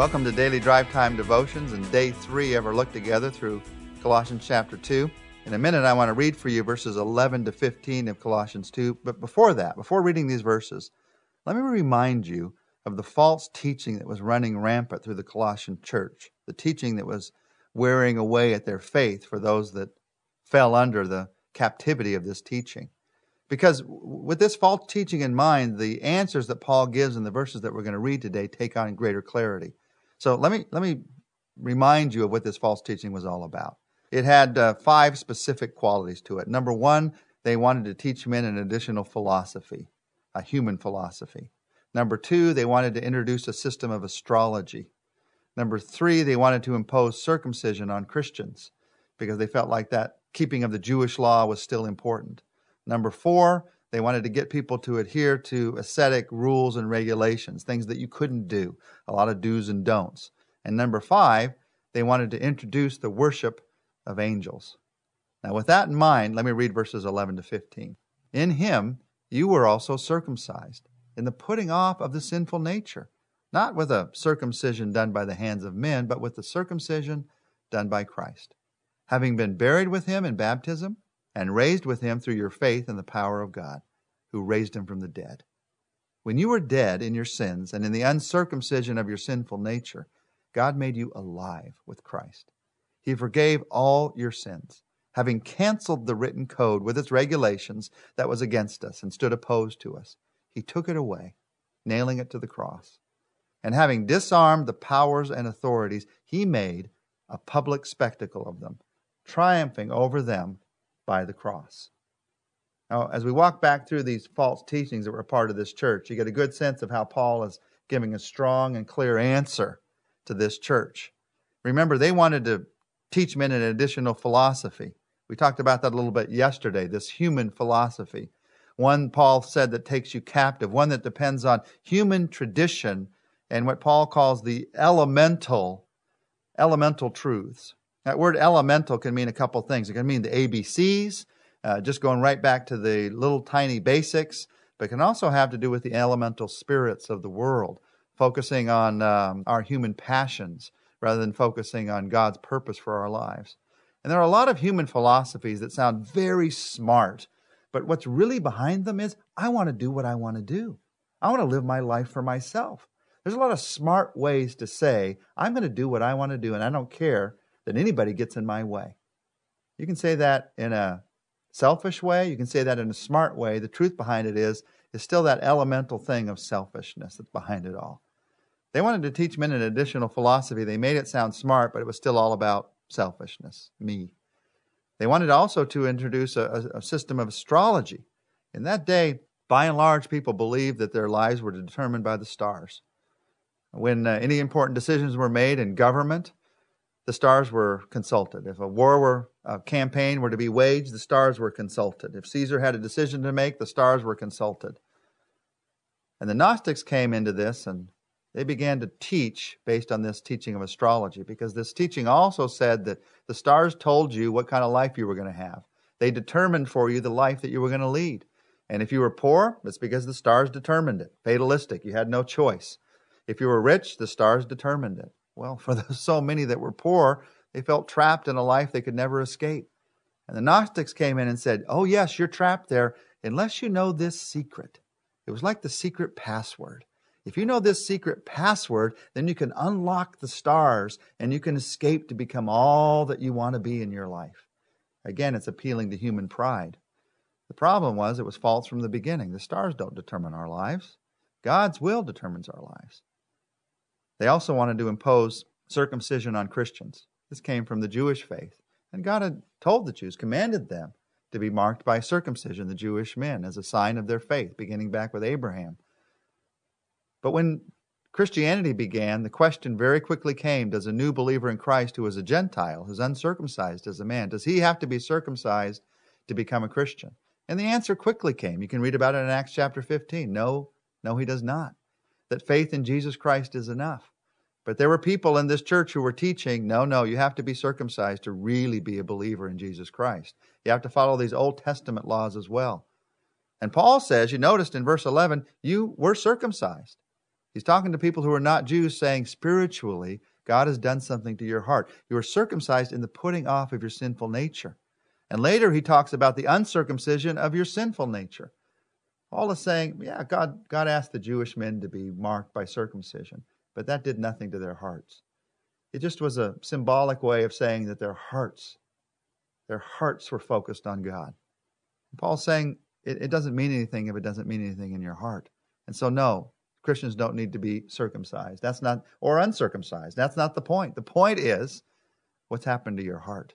Welcome to Daily Drive Time Devotions and Day 3 of our look together through Colossians chapter 2. In a minute, I want to read for you verses 11 to 15 of Colossians 2. But before that, before reading these verses, let me remind you of the false teaching that was running rampant through the Colossian church, the teaching that was wearing away at their faith for those that fell under the captivity of this teaching. Because with this false teaching in mind, the answers that Paul gives in the verses that we're going to read today take on greater clarity. So let me remind you of what this false teaching was all about. It had five specific qualities to it. Number one, they wanted to teach men an additional philosophy, a human philosophy. Number two, they wanted to introduce a system of astrology. Number three, they wanted to impose circumcision on Christians because they felt like that keeping of the Jewish law was still important. Number four, they wanted to get people to adhere to ascetic rules and regulations, things that you couldn't do, a lot of do's and don'ts. And number five, they wanted to introduce the worship of angels. Now, with that in mind, let me read verses 11 to 15. In him, you were also circumcised in the putting off of the sinful nature, not with a circumcision done by the hands of men, but with the circumcision done by Christ, having been buried with him in baptism, and raised with him through your faith in the power of God, who raised him from the dead. When you were dead in your sins and in the uncircumcision of your sinful nature, God made you alive with Christ. He forgave all your sins, having canceled the written code with its regulations that was against us and stood opposed to us. He took it away, nailing it to the cross. And having disarmed the powers and authorities, he made a public spectacle of them, triumphing over them by the cross. Now, as we walk back through these false teachings that were a part of this church, you get a good sense of how Paul is giving a strong and clear answer to this church. Remember, they wanted to teach men an additional philosophy. We talked about that a little bit yesterday, this human philosophy. One, Paul said, that takes you captive, one that depends on human tradition and what Paul calls the elemental truths. That word elemental can mean a couple things. It can mean the ABCs, just going right back to the little tiny basics, but it can also have to do with the elemental spirits of the world, focusing on our human passions rather than focusing on God's purpose for our lives. And there are a lot of human philosophies that sound very smart, but what's really behind them is, I want to do what I want to do. I want to live my life for myself. There's a lot of smart ways to say, I'm going to do what I want to do, and I don't care that anybody gets in my way. You can say that in a selfish way. You can say that in a smart way. The truth behind it is still that elemental thing of selfishness that's behind it all. They wanted to teach men an additional philosophy. They made it sound smart, but it was still all about selfishness, me. They wanted also to introduce a system of astrology. In that day, by and large, people believed that their lives were determined by the stars. When any important decisions were made in government, the stars were consulted. If a campaign were to be waged, the stars were consulted. If Caesar had a decision to make, the stars were consulted. And the Gnostics came into this, and they began to teach based on this teaching of astrology, because this teaching also said that the stars told you what kind of life you were going to have. They determined for you the life that you were going to lead. And if you were poor, it's because the stars determined it. Fatalistic, you had no choice. If you were rich, the stars determined it. Well, for so many that were poor, they felt trapped in a life they could never escape. And the Gnostics came in and said, oh yes, you're trapped there unless you know this secret. It was like the secret password. If you know this secret password, then you can unlock the stars and you can escape to become all that you want to be in your life. Again, it's appealing to human pride. The problem was it was false from the beginning. The stars don't determine our lives. God's will determines our lives. They also wanted to impose circumcision on Christians. This came from the Jewish faith. And God had told the Jews, commanded them to be marked by circumcision, the Jewish men, as a sign of their faith, beginning back with Abraham. But when Christianity began, the question very quickly came, does a new believer in Christ who is a Gentile, who's uncircumcised as a man, does he have to be circumcised to become a Christian? And the answer quickly came. You can read about it in Acts chapter 15. No, he does not. That faith in Jesus Christ is enough. But there were people in this church who were teaching, no, you have to be circumcised to really be a believer in Jesus Christ. You have to follow these Old Testament laws as well. And Paul says, you noticed in verse 11, you were circumcised. He's talking to people who are not Jews, saying spiritually, God has done something to your heart. You are circumcised in the putting off of your sinful nature. And later he talks about the uncircumcision of your sinful nature. Paul is saying, yeah, God asked the Jewish men to be marked by circumcision, but that did nothing to their hearts. It just was a symbolic way of saying that their hearts were focused on God. And Paul's saying it doesn't mean anything if it doesn't mean anything in your heart. And so no, Christians don't need to be circumcised. That's not, or uncircumcised. That's not the point. The point is what's happened to your heart.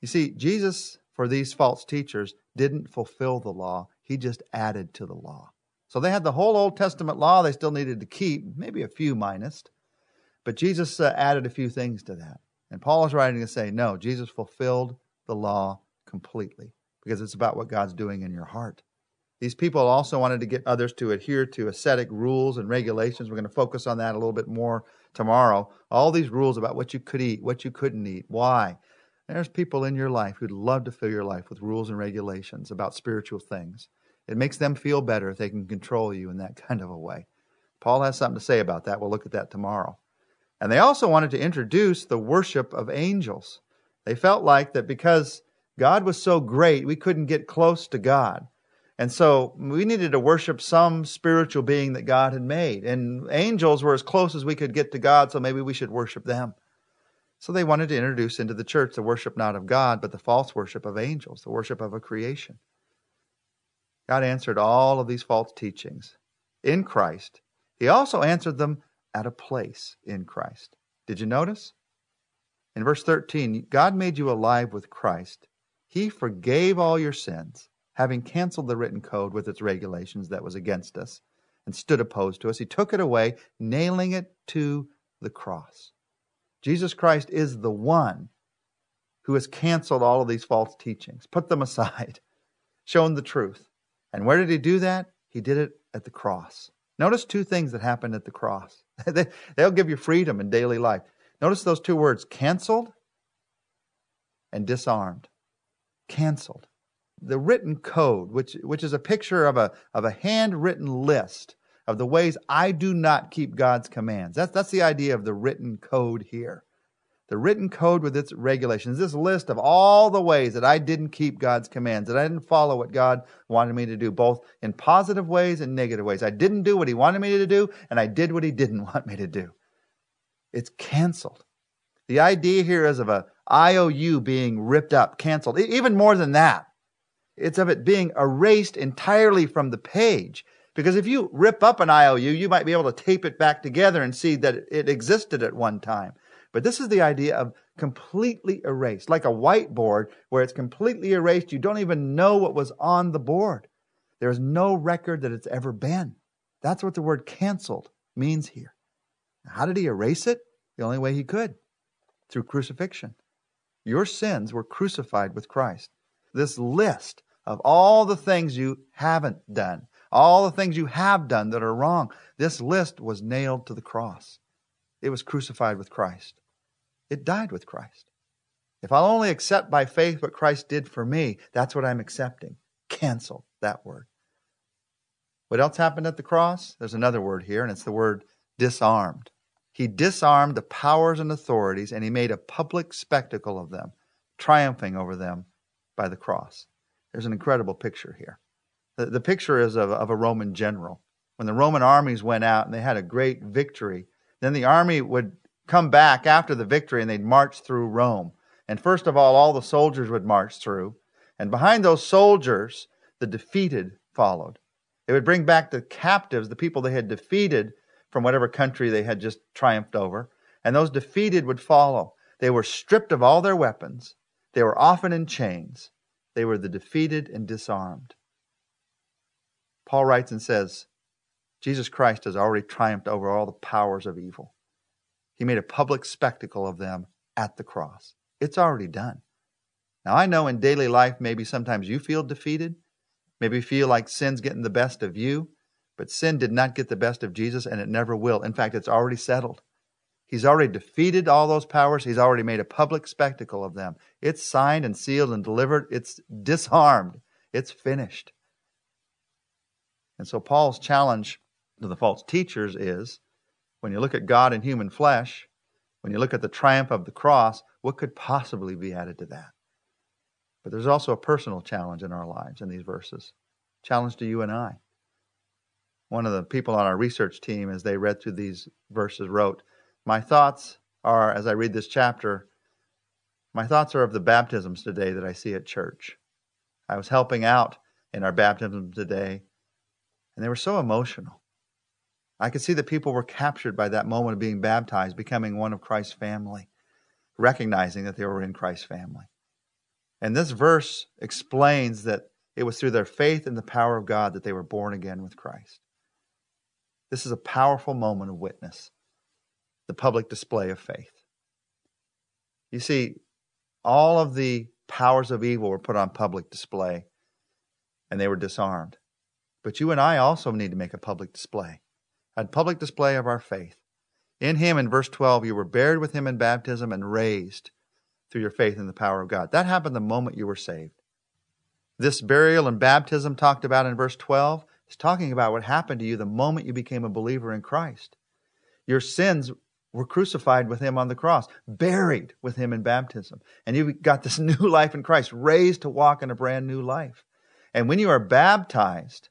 You see, Jesus, for these false teachers, didn't fulfill the law. He just added to the law. So they had the whole Old Testament law they still needed to keep, maybe a few minus. But Jesus added a few things to that. And Paul is writing to say, no, Jesus fulfilled the law completely because it's about what God's doing in your heart. These people also wanted to get others to adhere to ascetic rules and regulations. We're going to focus on that a little bit more tomorrow. All these rules about what you could eat, what you couldn't eat, why. And there's people in your life who'd love to fill your life with rules and regulations about spiritual things. It makes them feel better if they can control you in that kind of a way. Paul has something to say about that. We'll look at that tomorrow. And they also wanted to introduce the worship of angels. They felt like that because God was so great, we couldn't get close to God. And so we needed to worship some spiritual being that God had made. And angels were as close as we could get to God, so maybe we should worship them. So they wanted to introduce into the church the worship not of God, but the false worship of angels, the worship of a creation. God answered all of these false teachings in Christ. He also answered them at a place in Christ. Did you notice? In verse 13, God made you alive with Christ. He forgave all your sins, having canceled the written code with its regulations that was against us and stood opposed to us. He took it away, nailing it to the cross. Jesus Christ is the one who has canceled all of these false teachings, put them aside, shown the truth. And where did he do that? He did it at the cross. Notice two things that happened at the cross. They'll give you freedom in daily life. Notice those two words, canceled and disarmed. Canceled. The written code, which is a picture of a handwritten list of the ways I do not keep God's commands. That's the idea of the written code here. The written code with its regulations, this list of all the ways that I didn't keep God's commands, that I didn't follow what God wanted me to do, both in positive ways and negative ways. I didn't do what he wanted me to do, and I did what he didn't want me to do. It's canceled. The idea here is of a IOU being ripped up, canceled. Even more than that, it's of it being erased entirely from the page. Because if you rip up an IOU, you might be able to tape it back together and see that it existed at one time. But this is the idea of completely erased, like a whiteboard where it's completely erased. You don't even know what was on the board. There is no record that it's ever been. That's what the word canceled means here. How did he erase it? The only way he could, through crucifixion. Your sins were crucified with Christ. This list of all the things you haven't done, all the things you have done that are wrong, this list was nailed to the cross. It was crucified with Christ. It died with Christ. If I'll only accept by faith what Christ did for me, that's what I'm accepting. Cancel, that word. What else happened at the cross? There's another word here, and it's the word disarmed. He disarmed the powers and authorities, and he made a public spectacle of them, triumphing over them by the cross. There's an incredible picture here. The picture is of a Roman general. When the Roman armies went out and they had a great victory, then the army would come back after the victory and they'd march through Rome. And first of all the soldiers would march through. And behind those soldiers, the defeated followed. They would bring back the captives, the people they had defeated from whatever country they had just triumphed over. And those defeated would follow. They were stripped of all their weapons. They were often in chains. They were the defeated and disarmed. Paul writes and says, Jesus Christ has already triumphed over all the powers of evil. He made a public spectacle of them at the cross. It's already done. Now, I know in daily life, maybe sometimes you feel defeated. Maybe you feel like sin's getting the best of you. But sin did not get the best of Jesus, and it never will. In fact, it's already settled. He's already defeated all those powers. He's already made a public spectacle of them. It's signed and sealed and delivered. It's disarmed. It's finished. And so Paul's challenge to the false teachers is, when you look at God in human flesh, when you look at the triumph of the cross, what could possibly be added to that? But there's also a personal challenge in our lives in these verses. Challenge to you and I. One of the people on our research team, as they read through these verses, wrote, "My thoughts are, as I read this chapter, my thoughts are of the baptisms today that I see at church. I was helping out in our baptisms today, and they were so emotional. I could see that people were captured by that moment of being baptized, becoming one of Christ's family, recognizing that they were in Christ's family." And this verse explains that it was through their faith in the power of God that they were born again with Christ. This is a powerful moment of witness, the public display of faith. You see, all of the powers of evil were put on public display, and they were disarmed. But you and I also need to make a public display of our faith. In Him, in verse 12, you were buried with Him in baptism and raised through your faith in the power of God. That happened the moment you were saved. This burial and baptism talked about in verse 12 is talking about what happened to you the moment you became a believer in Christ. Your sins were crucified with Him on the cross, buried with Him in baptism. And you got this new life in Christ, raised to walk in a brand new life. And when you're baptized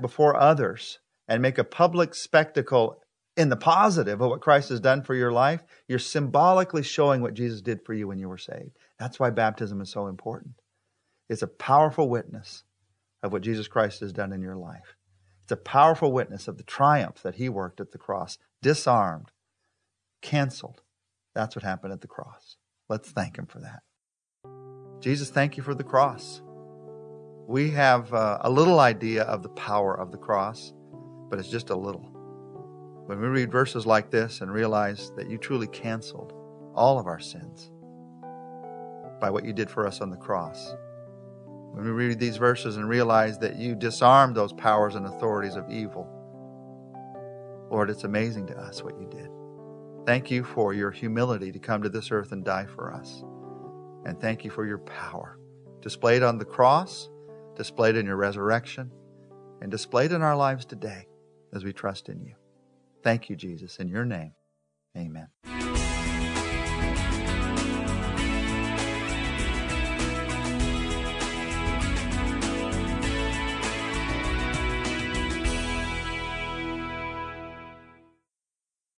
before others and make a public spectacle in the positive of what Christ has done for your life, you're symbolically showing what Jesus did for you when you were saved. That's why baptism is so important. It's a powerful witness of what Jesus Christ has done in your life. It's a powerful witness of the triumph that He worked at the cross, disarmed, canceled. That's what happened at the cross. Let's thank Him for that. Jesus, thank You for the cross. We have a little idea of the power of the cross, but it's just a little. When we read verses like this and realize that You truly canceled all of our sins by what You did for us on the cross, when we read these verses and realize that You disarmed those powers and authorities of evil, Lord, it's amazing to us what You did. Thank You for Your humility to come to this earth and die for us. And thank You for Your power, displayed on the cross, displayed in Your resurrection, and displayed in our lives today as we trust in You. Thank You, Jesus, in Your name.